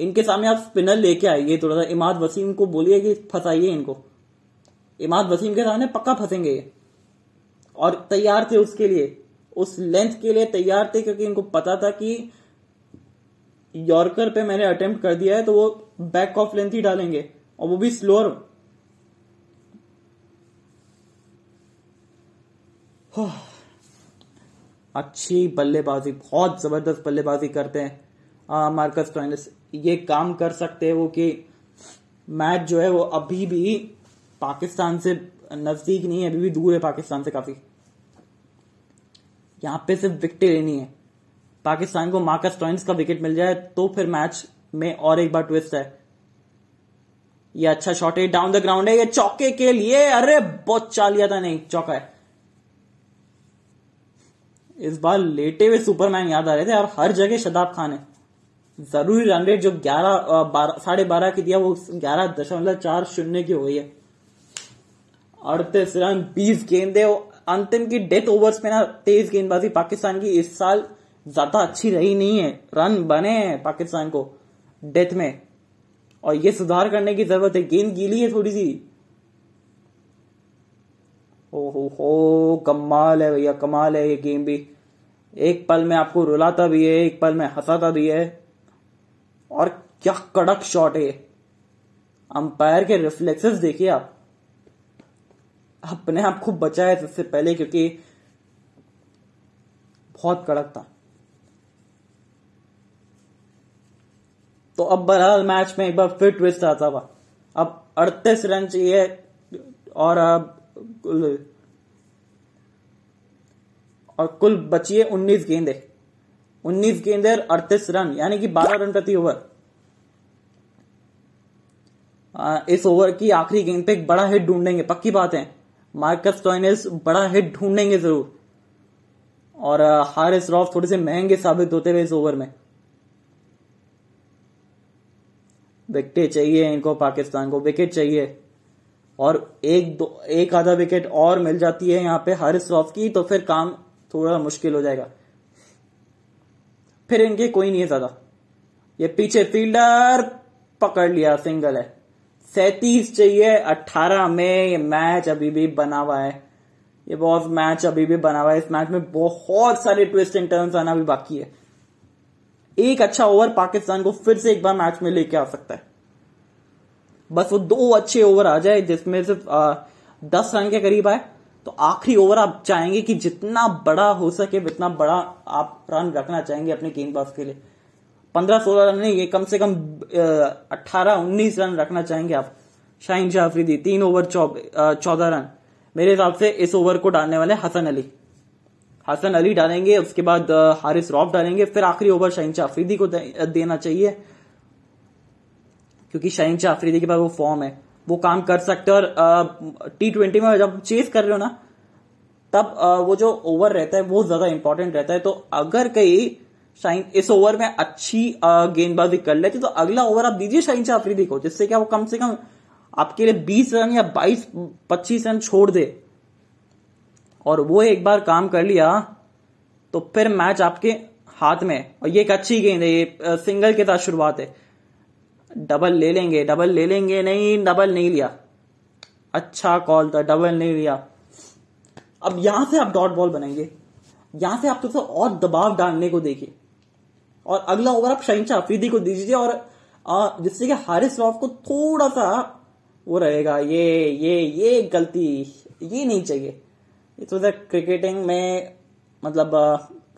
इनके सामने आप स्पिनर लेके आइए, थोड़ा सा इमाद वसीम को बोलिए कि फंसाइए इनको, इमाद वसीम के सामने पक्का फंसेंगे ये। और तैयार थे उसके लिए, उस लेंथ के लिए तैयार थे, क्योंकि इनको पता था कि यॉर्कर पे मैंने अटेम्प्ट कर दिया है, तो वो बैक ऑफ लेंथ ही डालेंगे, और वो भी स्लोअर। अच्छी बल्लेबाजी, बहुत जबरदस्त बल्लेबाजी करते हैं। मार्कस स्टोइनिस ये काम कर सकते हैं वो कि मैच जो है वो अभी भी पाकिस्तान से नजदीक नहीं है, अभी भी दूर है पाकिस्तान से काफी। यहां पे सिर्फ विकेटें लेनी है, पाकिस्तान को मार्कस स्टोइनिस का विकेट मिल जाए तो फिर मैच में और एक बार ट्विस्ट है। ये अच्छा शॉट है, डाउन द ग्राउंड है, ये चौके के लिए, अरे बहुत चाल लिया था, नहीं चौका है। इस बार लेटे हुए सुपरमैन याद आ रहे थे और हर जगह शदाब खान है। जरूरी रन रेट जो ग्यारह साढ़े बारह की दिया वो ग्यारह दशमलव चार शून्य की हो गई है। अड़तीस रन बीस गेंदे, अंतिम की डेथ ओवर्स में ना तेज गेंदबाजी पाकिस्तान की इस साल ज्यादा अच्छी रही नहीं है, रन बने हैं पाकिस्तान को डेथ में और ये सुधार करने की जरूरत है। गेंद गीली है थोड़ी सी। ओ हो हो कमाल है भैया, कमाल है ये गेम भी। एक पल में आपको रुलाता भी है, एक पल में हंसाता भी है और क्या कड़क शॉट है। अंपायर के रिफ्लेक्सेस देखिए आप, अपने आप को बचाया सबसे पहले क्योंकि बहुत कड़क था। तो अब बहरहाल मैच में एक बार फिर ट्विस्ट आता हुआ, अब अड़तीस रन चाहिए और अब कुल और कुल बची है उन्नीस गेंदे, उन्नीस गेंदे और अड़तीस रन यानी कि बारह रन प्रति ओवर। इस ओवर की आखिरी गेंद पे एक बड़ा हिट ढूंढेंगे, पक्की बात है। मार्कस स्टोइनिस बड़ा हिट ढूंढेंगे जरूर और हारिस रऊफ थोड़े से महंगे साबित होते हुए इस ओवर में। विकेट चाहिए इनको, पाकिस्तान को विकेट चाहिए और एक दो एक आधा विकेट और मिल जाती है यहाँ पे हारिस रऊफ की तो फिर काम थोड़ा मुश्किल हो जाएगा। फिर इनके कोई नहीं है ज्यादा। ये पीछे फील्डर पकड़ लिया, सिंगल है। सैंतीस चाहिए अठारह में, ये मैच अभी भी बना हुआ है, ये बहुत मैच अभी भी बना हुआ है। इस मैच में बहुत सारे ट्विस्ट एंड टर्न्स आना भी बाकी है। एक अच्छा ओवर पाकिस्तान को फिर से एक बार मैच में लेके आ सकता है। बस वो दो अच्छे ओवर आ जाए जिसमें सिर्फ दस रन के करीब आए तो आखिरी ओवर आप चाहेंगे कि जितना बड़ा हो सके उतना बड़ा आप रन रखना चाहेंगे अपने गेंदबाज के लिए। पंद्रह सोलह रन नहीं, ये कम से कम अट्ठारह उन्नीस रन रखना चाहेंगे आप। शाहीन शाह अफरीदी तीन ओवर चौदह रन, मेरे हिसाब से इस ओवर को डालने वाले हसन अली हसन अली डालेंगे, उसके बाद हारिस रऊफ डालेंगे, फिर आखिरी ओवर शाहीन शाह अफरीदी को देना चाहिए क्योंकि शाहीन शाह अफरीदी के पास वो फॉर्म है, वो काम कर सकते हैं। और टी ट्वेंटी में जब चेस कर रहे हो ना तब आ, वो जो ओवर रहता है वो ज्यादा इंपॉर्टेंट रहता है। तो अगर कहीं शाहीन इस ओवर में अच्छी गेंदबाजी कर लेते तो अगला ओवर आप दीजिए शाहीन शाह अफरीदी को, जिससे क्या वो कम से कम आपके लिए बीस रन या बाईस पच्चीस रन छोड़ दे। और वो एक बार काम कर लिया तो फिर मैच आपके हाथ में। और ये एक अच्छी गेंद है, ये सिंगल के साथ शुरुआत है। डबल ले लेंगे, डबल ले लेंगे, नहीं डबल नहीं लिया, अच्छा कॉल था, डबल नहीं लिया। अब यहां से आप डॉट बॉल बनाएंगे, यहां से आप थोड़ा सा और दबाव डालने को देखिए और अगला ओवर आप शाहीन शाह अफरीदी को दीजिए और जिससे कि हारिस रऊफ को थोड़ा सा वो रहेगा, ये ये ये गलती ये नहीं चाहिए। इस वजह क्रिकेटिंग में मतलब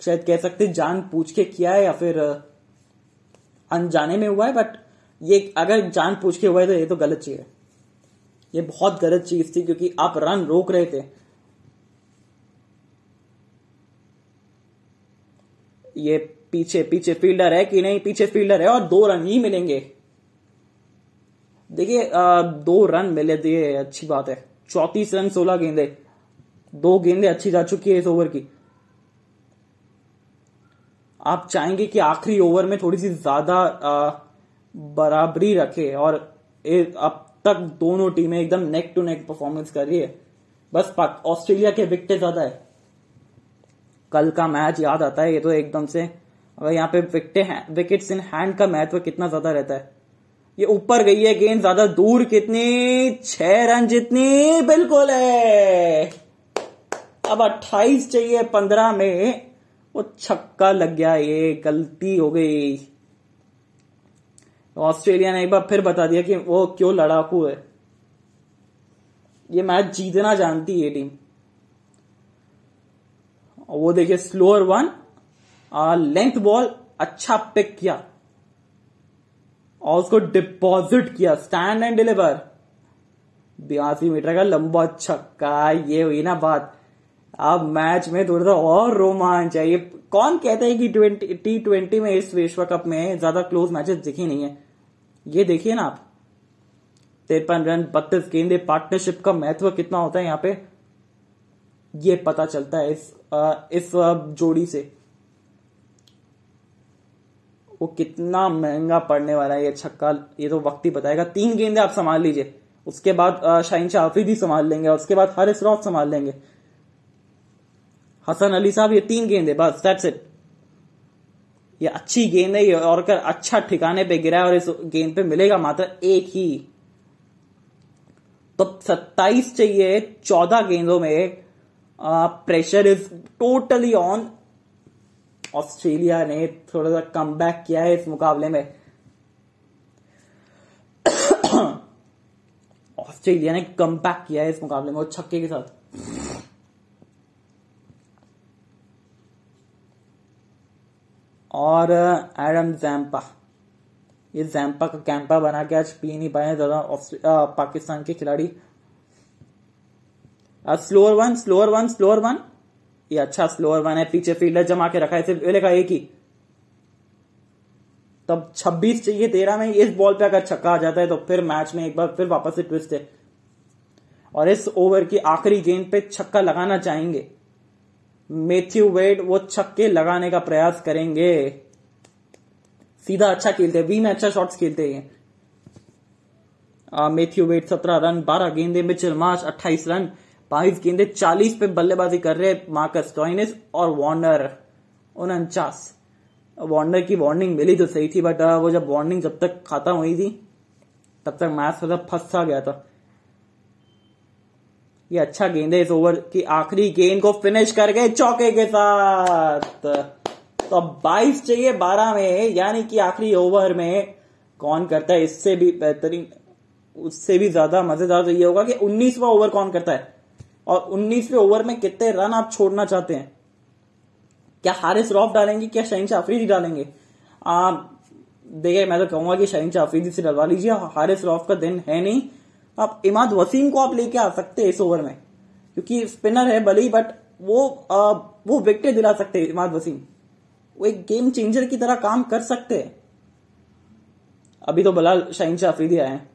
शायद कह सकते जान पूछ के किया है या फिर अनजाने में हुआ है, बट ये अगर जान पूछ के हुआ है तो ये तो गलत चीज है, ये बहुत गलत चीज थी क्योंकि आप रन रोक रहे थे। ये पीछे पीछे फील्डर है कि नहीं, पीछे फील्डर है और दो रन ही मिलेंगे। देखिए दो रन मिले दिए, अच्छी बात है। चौतीस रन सोलह गेंदे, दो गेंदे अच्छी जा चुकी है इस ओवर की। आप चाहेंगे कि आखिरी ओवर में थोड़ी सी ज्यादा बराबरी रखे और अब तक दोनों टीमें एकदम नेक टू नेक परफॉर्मेंस कर रही है। बस ऑस्ट्रेलिया के विकेटें ज्यादा है। कल का मैच याद आता है, ये तो एकदम से अगर यहाँ पे विकेटें विकेट्स इन हैंड का महत्व कितना ज्यादा रहता है। ये ऊपर गई है गेंद, ज्यादा दूर कितनी, छह रन जितनी बिल्कुल है। अब अट्ठाईस चाहिए पंद्रह में, वो छक्का लग गया, ये गलती हो गई। ऑस्ट्रेलिया ने एक बार फिर बता दिया कि वो क्यों लड़ाकू है। ये मैच जीतना जानती है टीम। वो देखिए स्लोअर वन, लेंथ बॉल, अच्छा पिक किया और उसको डिपॉजिट किया, स्टैंड एंड डिलीवर, बयासी मीटर का लंबा छक्का। ये हुई ना बात, अब मैच में थोड़ा सा और रोमांच है। ये कौन कहता है कि ट्वेंटी टी ट्वेंटी में, इस विश्व कप में ज्यादा क्लोज मैचेस दिखे नहीं है। ये देखिए ना आप, तिरपन रन बत्तीस गेंदे, पार्टनरशिप का महत्व कितना होता है यहाँ पे ये पता चलता है इस आ, इस जोड़ी से। वो कितना महंगा पड़ने वाला है ये छक्का, ये तो वक्त ही बताएगा। तीन गेंदे आप संभाल लीजिए, उसके बाद शाहीन शाह अफरीदी संभाल लेंगे, और उसके बाद हारिस रऊफ संभाल लेंगे, हसन अली साहब। ये तीन गेंदे बस, दैट्स इट। ये अच्छी गेंद है, ये और कर अच्छा ठिकाने पे गिरा है, और इस गेंद पे मिलेगा मात्र एक ही। तो सत्ताईस चाहिए चौदह गेंदों में। Pressure is totally on. Australia ने थोड़ा सा कमबैक किया है इस मुकाबले में। ऑस्ट्रेलिया ने कमबैक किया है इस मुकाबले में, और छक्के के साथ। और एडम ज़ैम्पा, ये ज़ैम्पा का कैंपा बना के आज पी नहीं पाए ज्यादा पाकिस्तान के खिलाड़ी। Slower one slower one slower one ये अच्छा स्लोअर वन है, पीछे फील्डर जमा के रखा है, सिर्फ ये लेगा एक ही। तब छब्बीस चाहिए तेरह में। इस बॉल पे अगर छक्का आ जाता है तो फिर मैच में एक बार फिर वापस से ट्विस्ट है, और इस ओवर की आखिरी गेंद पे छक्का लगाना चाहेंगे मैथ्यू वेड। वो छक्के लगाने का प्रयास करेंगे, सीधा अच्छा खेलते, वी में अच्छा शॉट्स खेलते हैं मैथ्यू वेड। सत्रह रन, बारह गेंदे। मिचेल मार्श अट्ठाईस रन, बाईस गेंदे, चालीस पे बल्लेबाजी कर रहे मार्कस स्टॉइनिस और वार्नर उनचास। वार्नर की वार्निंग मिली तो सही थी, बट वो जब वार्निंग जब तक खत्म हुई थी तब तक मैच थोड़ा फंसा गया था। ये अच्छा गेंद है, इस ओवर की आखिरी गेंद को फिनिश कर गए चौके के साथ। तो बाईस चाहिए बारह में, यानी कि आखिरी ओवर में कौन करता है इससे भी बेहतरीन, उससे भी ज्यादा मजेदार तो ये होगा कि उन्नीसवां ओवर कौन करता है, और उन्नीसवें ओवर में कितने रन आप छोड़ना चाहते हैं। क्या हारिस रऊफ डालेंगे, क्या शाहीन शाह अफरीदी डालेंगे? आप देखिए, मैं तो कहूंगा कि शाहीन शाह अफरीदी से डलवा लीजिए, हारिस रऊफ का दिन है नहीं। आप इमाद वसीम को आप लेके आ सकते हैं इस ओवर में, क्योंकि स्पिनर है भले ही, बट वो आ, वो विकेट दिला सकते हैं। इमाद वसीम वो एक गेम चेंजर की तरह काम कर सकते हैं। अभी तो बला शाहीन शाह अफरीदी आए हैं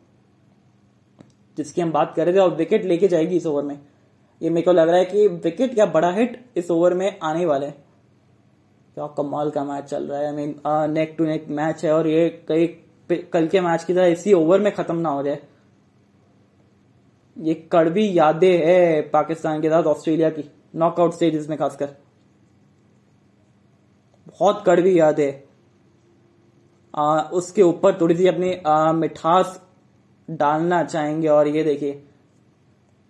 जिसकी हम बात कर रहे थे, और विकेट लेके जाएगी इस ओवर में। ये मेरे को लग रहा है कि विकेट या बड़ा हिट इस ओवर में आने वाले। क्या कमाल का मैच चल रहा है, I mean neck to neck match है, और ये कई कल के मैच की तरह इसी ओवर में खत्म ना हो जाए। ये कड़वी यादें है पाकिस्तान के साथ ऑस्ट्रेलिया की नॉकआउट स्टेजेस में, खासकर बहुत कड़वी यादें है। उसके ऊपर थोड़ी सी अपनी आ, मिठास डालना चाहेंगे, और ये देखिए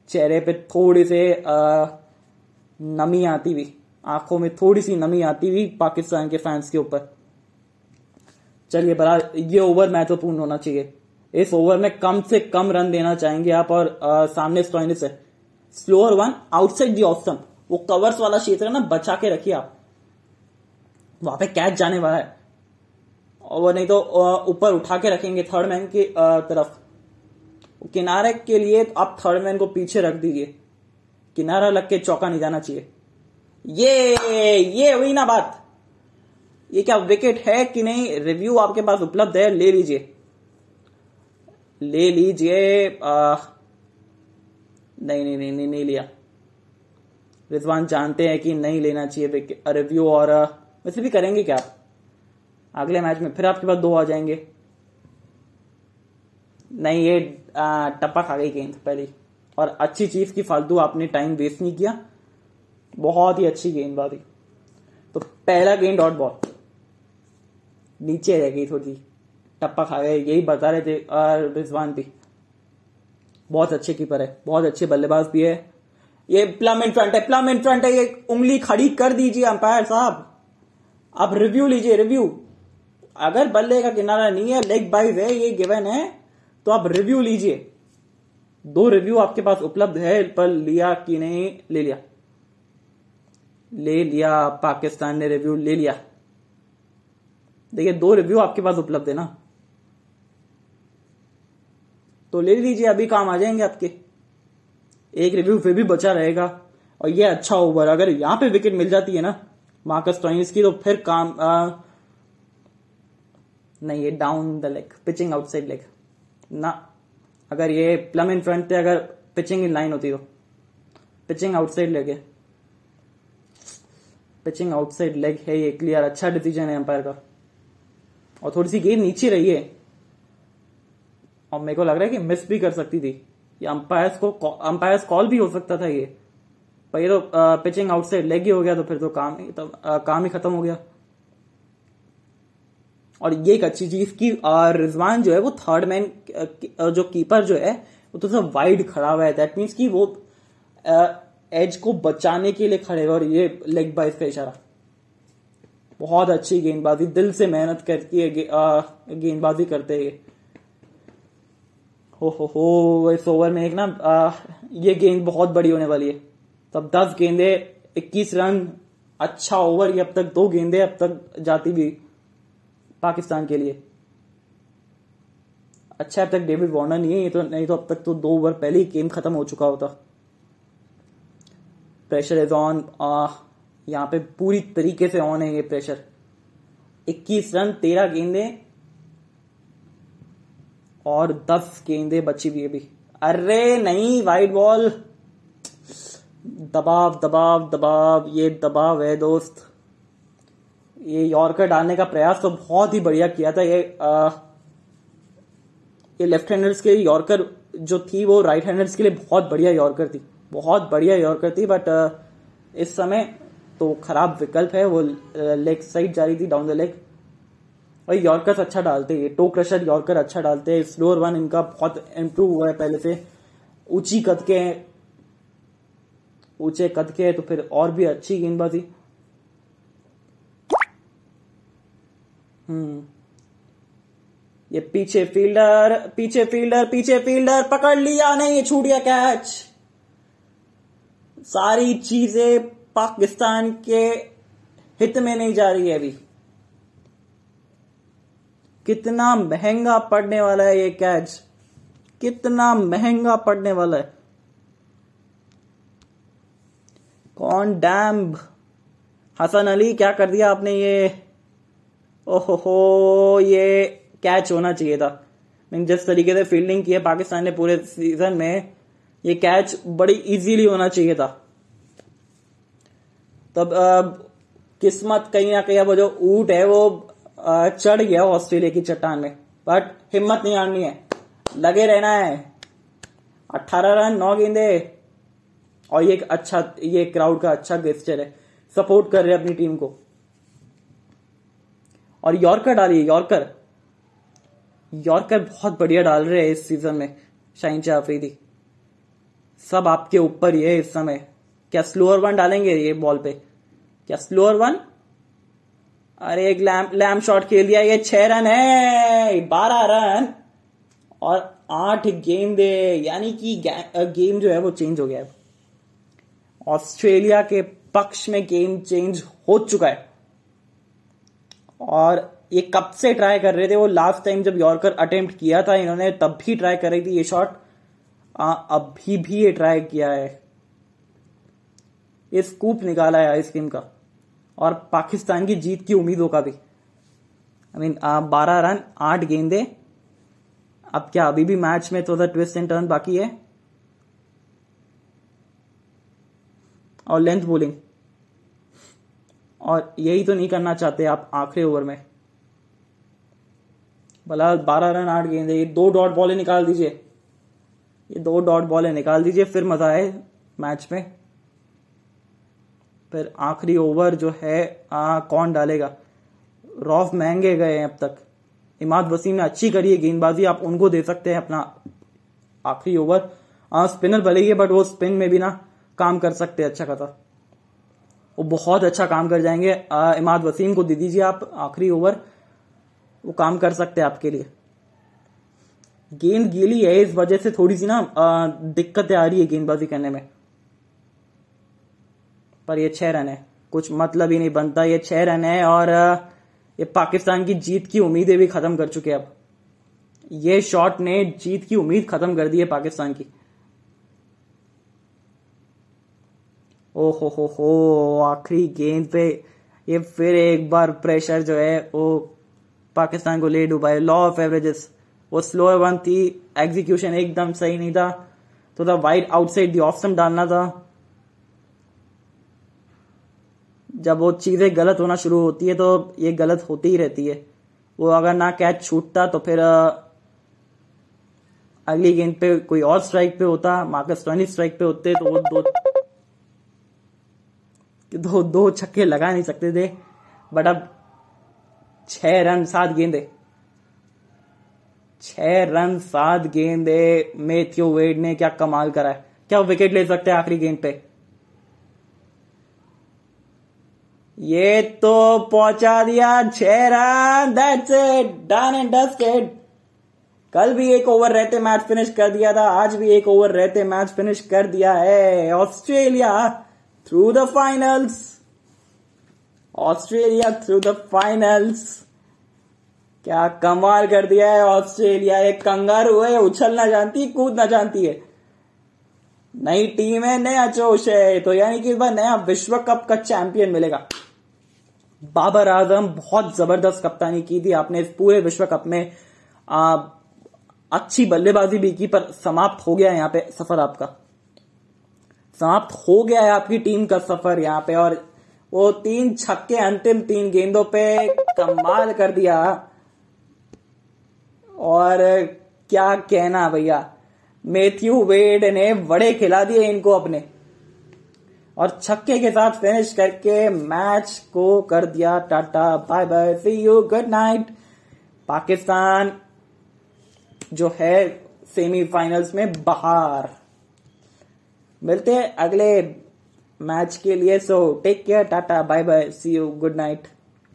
चेहरे पे थोड़ी से आ, नमी आती हुई, आंखों में थोड़ी सी नमी आती हुई पाकिस्तान के फैंस के ऊपर। चलिए बड़ा, ये ओवर महत्वपूर्ण होना चाहिए। इस ओवर में कम से कम रन देना चाहेंगे आप, और आ, सामने स्टॉइनिस है। Slower one outside the off stump, वो कवर्स वाला क्षेत्र है ना, बचा के रखिए आप, वहां पे कैच जाने वाला है, और वो नहीं तो ऊपर उठा के रखेंगे थर्ड मैन की आ, तरफ। किनारे के लिए तो आप थर्ड मैन को पीछे रख दीजिए, किनारा लग के चौका नहीं जाना चाहिए। ये ये हुई ना बात। ये क्या विकेट है कि नहीं, रिव्यू आपके पास उपलब्ध है, ले लीजिए ले लीजिए। नहीं नहीं नहीं नहीं नहीं लिया। रिजवान जानते हैं कि नहीं लेना चाहिए रिव्यू, और वैसे भी करेंगे क्या अगले मैच में, फिर आपके पास दो आ जाएंगे। नहीं, ये टप्पा खा गई गेंद पहले, और अच्छी चीज की फालतू आपने टाइम वेस्ट नहीं किया, बहुत ही अच्छी गेंदबाजी। तो पहला गेंद डॉट बॉल नीचे रह गई, थोड़ी टप्पा खा गए, यही बता रहे थे। और रिजवान भी बहुत अच्छे कीपर है, बहुत अच्छे बल्लेबाज भी है। ये प्लम इन फ्रंट है, प्लम इन फ्रंट है, ये उंगली खड़ी कर दीजिए अंपायर साहब, आप रिव्यू लीजिए रिव्यू। अगर बल्ले का किनारा नहीं है, लेग बाइज है, ये गिवन है, तो आप रिव्यू लीजिए। दो रिव्यू आपके पास उपलब्ध है, पर लिया कि नहीं? ले लिया ले लिया पाकिस्तान ने रिव्यू ले लिया। देखिए, दो रिव्यू आपके पास उपलब्ध है ना, तो ले लीजिए, अभी काम आ जाएंगे आपके। एक रिव्यू फिर भी बचा रहेगा और ये अच्छा ओवर अगर यहाँ पे विकेट मिल जाती है ना मार्कस स्टोइनिस की तो फिर काम आ, नहीं ये down the leg pitching outside leg ना, अगर ये प्लम इन फ्रंट थे, अगर पिचिंग इन लाइन होती तो पिचिंग आउटसाइड लेग है, पिचिंग आउटसाइड लेग है ये क्लियर। अच्छा डिसीजन है एम्पायर का और थोड़ी सी गेंद नीचे रही है और मेरे को लग रहा है कि मिस भी कर सकती थी ये, अंपायर्स को अंपायर्स कॉल भी हो सकता था ये, पर ये तो पिचिंग आउटसाइड लेग ही हो गया तो फिर तो काम ही तो आ, काम ही खत्म हो गया। और ये एक अच्छी चीज की रिजवान जो है वो थर्ड मैन जो कीपर जो है वो तो सब वाइड खड़ा हुआ है, दैट मीन्स कि वो आ, एज को बचाने के लिए खड़े हुए और ये लेग बाइज का इशारा। बहुत अच्छी गेंदबाजी, दिल से मेहनत करती है गे, गेंदबाजी करते हैं। हो हो हो इस ओवर में एक ना आ, ये गेंद बहुत बड़ी होने वाली है, तब दस गेंदे इक्कीस रन, अच्छा ओवर। ये अब तक दो गेंदे अब तक जाती भी पाकिस्तान के लिए, अच्छा अब तक डेविड वार्नर नहीं है ये तो, नहीं तो अब तक तो दो ओवर पहले ही गेम खत्म हो चुका होता। प्रेशर इज ऑन, यहाँ पे पूरी तरीके से ऑन है ये प्रेशर। इक्कीस रन, तेरह गेंदे और दस गेंदे बची हुई अभी। अरे नहीं, वाइड बॉल, दबाव दबाव दबाव, ये दबाव है दोस्त। ये यॉर्कर डालने का प्रयास तो बहुत ही बढ़िया किया था ये आ, ये लेफ्ट हैंडर्स के लिए यॉर्कर जो थी वो राइट हैंडर्स के लिए बहुत बढ़िया यॉर्कर थी, बहुत बढ़िया यॉर्कर थी बट आ, इस समय तो खराब विकल्प है, वो लेग साइड जा रही थी डाउन द लेग। और यॉर्कर्स अच्छा डालते हैं, टो क्रशर यॉर्कर अच्छा डालते हैं, स्लोअर वन इनका बहुत इम्प्रूव हुआ है पहले से, ऊंची कद के हैं, ऊंचे कद के हैं तो फिर और भी अच्छी गेंदबाजी। हम्म ये पीछे फील्डर, पीछे फील्डर, पीछे फील्डर, पकड़ लिया, नहीं ये छूट गया कैच। सारी चीजें पाकिस्तान के हित में नहीं जा रही है अभी। कितना महंगा पड़ने वाला है ये कैच, कितना महंगा पड़ने वाला है। कौन डैम, हसन अली क्या कर दिया आपने ये। ओहो हो, ये कैच होना चाहिए था। जिस तरीके से फील्डिंग की है पाकिस्तान ने पूरे सीजन में, ये कैच बड़ी इजीली होना चाहिए था। तब अब किस्मत कहीं ना कहीं, अब जो ऊंट है वो चढ़ गया ऑस्ट्रेलिया की चट्टान में, बट हिम्मत नहीं हारनी है, लगे रहना है। अठारह रन, नौ गेंदे और ये अच्छा, ये क्राउड का अच्छा गेस्चर है, सपोर्ट कर रहे अपनी टीम को। और यॉर्कर डालिए, यॉर्कर यॉर्कर बहुत बढ़िया डाल रहे हैं इस सीजन में शाहीन शाह अफरीदी। सब आपके ऊपर ये इस समय। क्या स्लोअर वन डालेंगे ये बॉल पे, क्या स्लोअर वन, अरे एक लैम लैम शॉट खेल दिया, ये छह रन है, बारह रन और आठ गेंदे, यानी कि गेम जो है वो चेंज हो गया है। ऑस्ट्रेलिया के पक्ष में गेम चेंज हो चुका है। और ये कब से ट्राई कर रहे थे, वो लास्ट टाइम जब यॉर्कर अटेम्प्ट किया था इन्होंने तब भी ट्राई कर रही थी ये शॉट, अभी भी ये ट्राई किया है, ये स्कूप निकाला है इस गेम का और पाकिस्तान की जीत की उम्मीदों का भी। आई मीन बारह रन, आठ गेंदे। अब क्या अभी भी मैच में थोड़ा ट्विस्ट एंड टर्न बाकी है। और लेंथ बॉलिंग, और यही तो नहीं करना चाहते आप आखिरी ओवर में। भला बारह रन, आठ गेंदे, ये दो डॉट बॉलें निकाल दीजिए, ये दो डॉट बॉलें निकाल दीजिए, फिर मजा आए मैच में। फिर आखिरी ओवर जो है आ, कौन डालेगा। रौफ महंगे गए हैं अब तक। इमाद वसीम ने अच्छी करी है गेंदबाजी, आप उनको दे सकते हैं अपना आखिरी ओवर। आ, स्पिनर भले ही है बट वो स्पिन में भी ना काम कर सकते हैं अच्छा खासा, वो बहुत अच्छा काम कर जाएंगे। आ, इमाद वसीम को दे दीजिए आप आखिरी ओवर, वो काम कर सकते हैं आपके लिए। गेंद गीली है इस वजह से थोड़ी सी ना आ, दिक्कतें आ रही है गेंदबाजी करने में, पर ये छह रन है, कुछ मतलब ही नहीं बनता। ये छह रन है और ये पाकिस्तान की जीत की उम्मीदें भी खत्म कर चुके हैं अब। ये शॉट ने जीत की उम्मीद खत्म कर दी है पाकिस्तान की। ओ हो हो हो, आखिरी गेंद पे ये फिर एक बार प्रेशर जो है वो पाकिस्तान को ले डुबाए। लॉ ऑफ एवरेजेस, वो स्लो वन थी, एग्जीक्यूशन एकदम सही नहीं था, तो था wide outside the off stump डालना था। जब वो चीजें गलत होना शुरू होती है तो ये गलत होती ही रहती है। वो अगर ना कैच छूटता तो फिर अगली गेंद पे कोई और स्ट्राइक पे होता, मार्कस स्टोइनिस स्ट्राइक पे होते, तो वो दो दो, दो छक्के लगा नहीं सकते थे। बट अब छह रन सात गेंदे छह रन सात गेंदे मैथ्यू वेड ने क्या कमाल करा है। क्या विकेट ले सकते हैं आखिरी गेंद पे? ये तो पहुंचा दिया छह run. That's it, done and dusted. कल भी एक ओवर रहते मैच फिनिश कर दिया था, आज भी एक ओवर रहते मैच फिनिश कर दिया है। Australia through the finals, Australia through the finals. क्या कमाल कर दिया है ऑस्ट्रेलिया। एक कंगारू है, उछलना जानती, कूदना जानती है। नई टीम है, नया जोश है, तो यानी कि इस बार नया विश्व कप का चैंपियन मिलेगा। बाबर आजम, बहुत जबरदस्त कप्तानी की थी आपने इस पूरे विश्व कप में। आ, अच्छी बल्लेबाजी भी की, पर समाप्त हो गया यहाँ पे सफर आपका। समाप्त हो गया है आपकी टीम का सफर यहाँ पे। और वो तीन छक्के अंतिम तीन गेंदों पे कमाल कर दिया। और क्या कहना भैया, मैथ्यू वेड ने बड़े खिला दिए इनको अपने, और छक्के के साथ फिनिश करके मैच को कर दिया tata bye bye, see you, good night. Pakistan जो है सेमीफाइनल्स में बाहर। मिलते हैं अगले मैच के लिए। So take care, tata bye bye, see you, good night.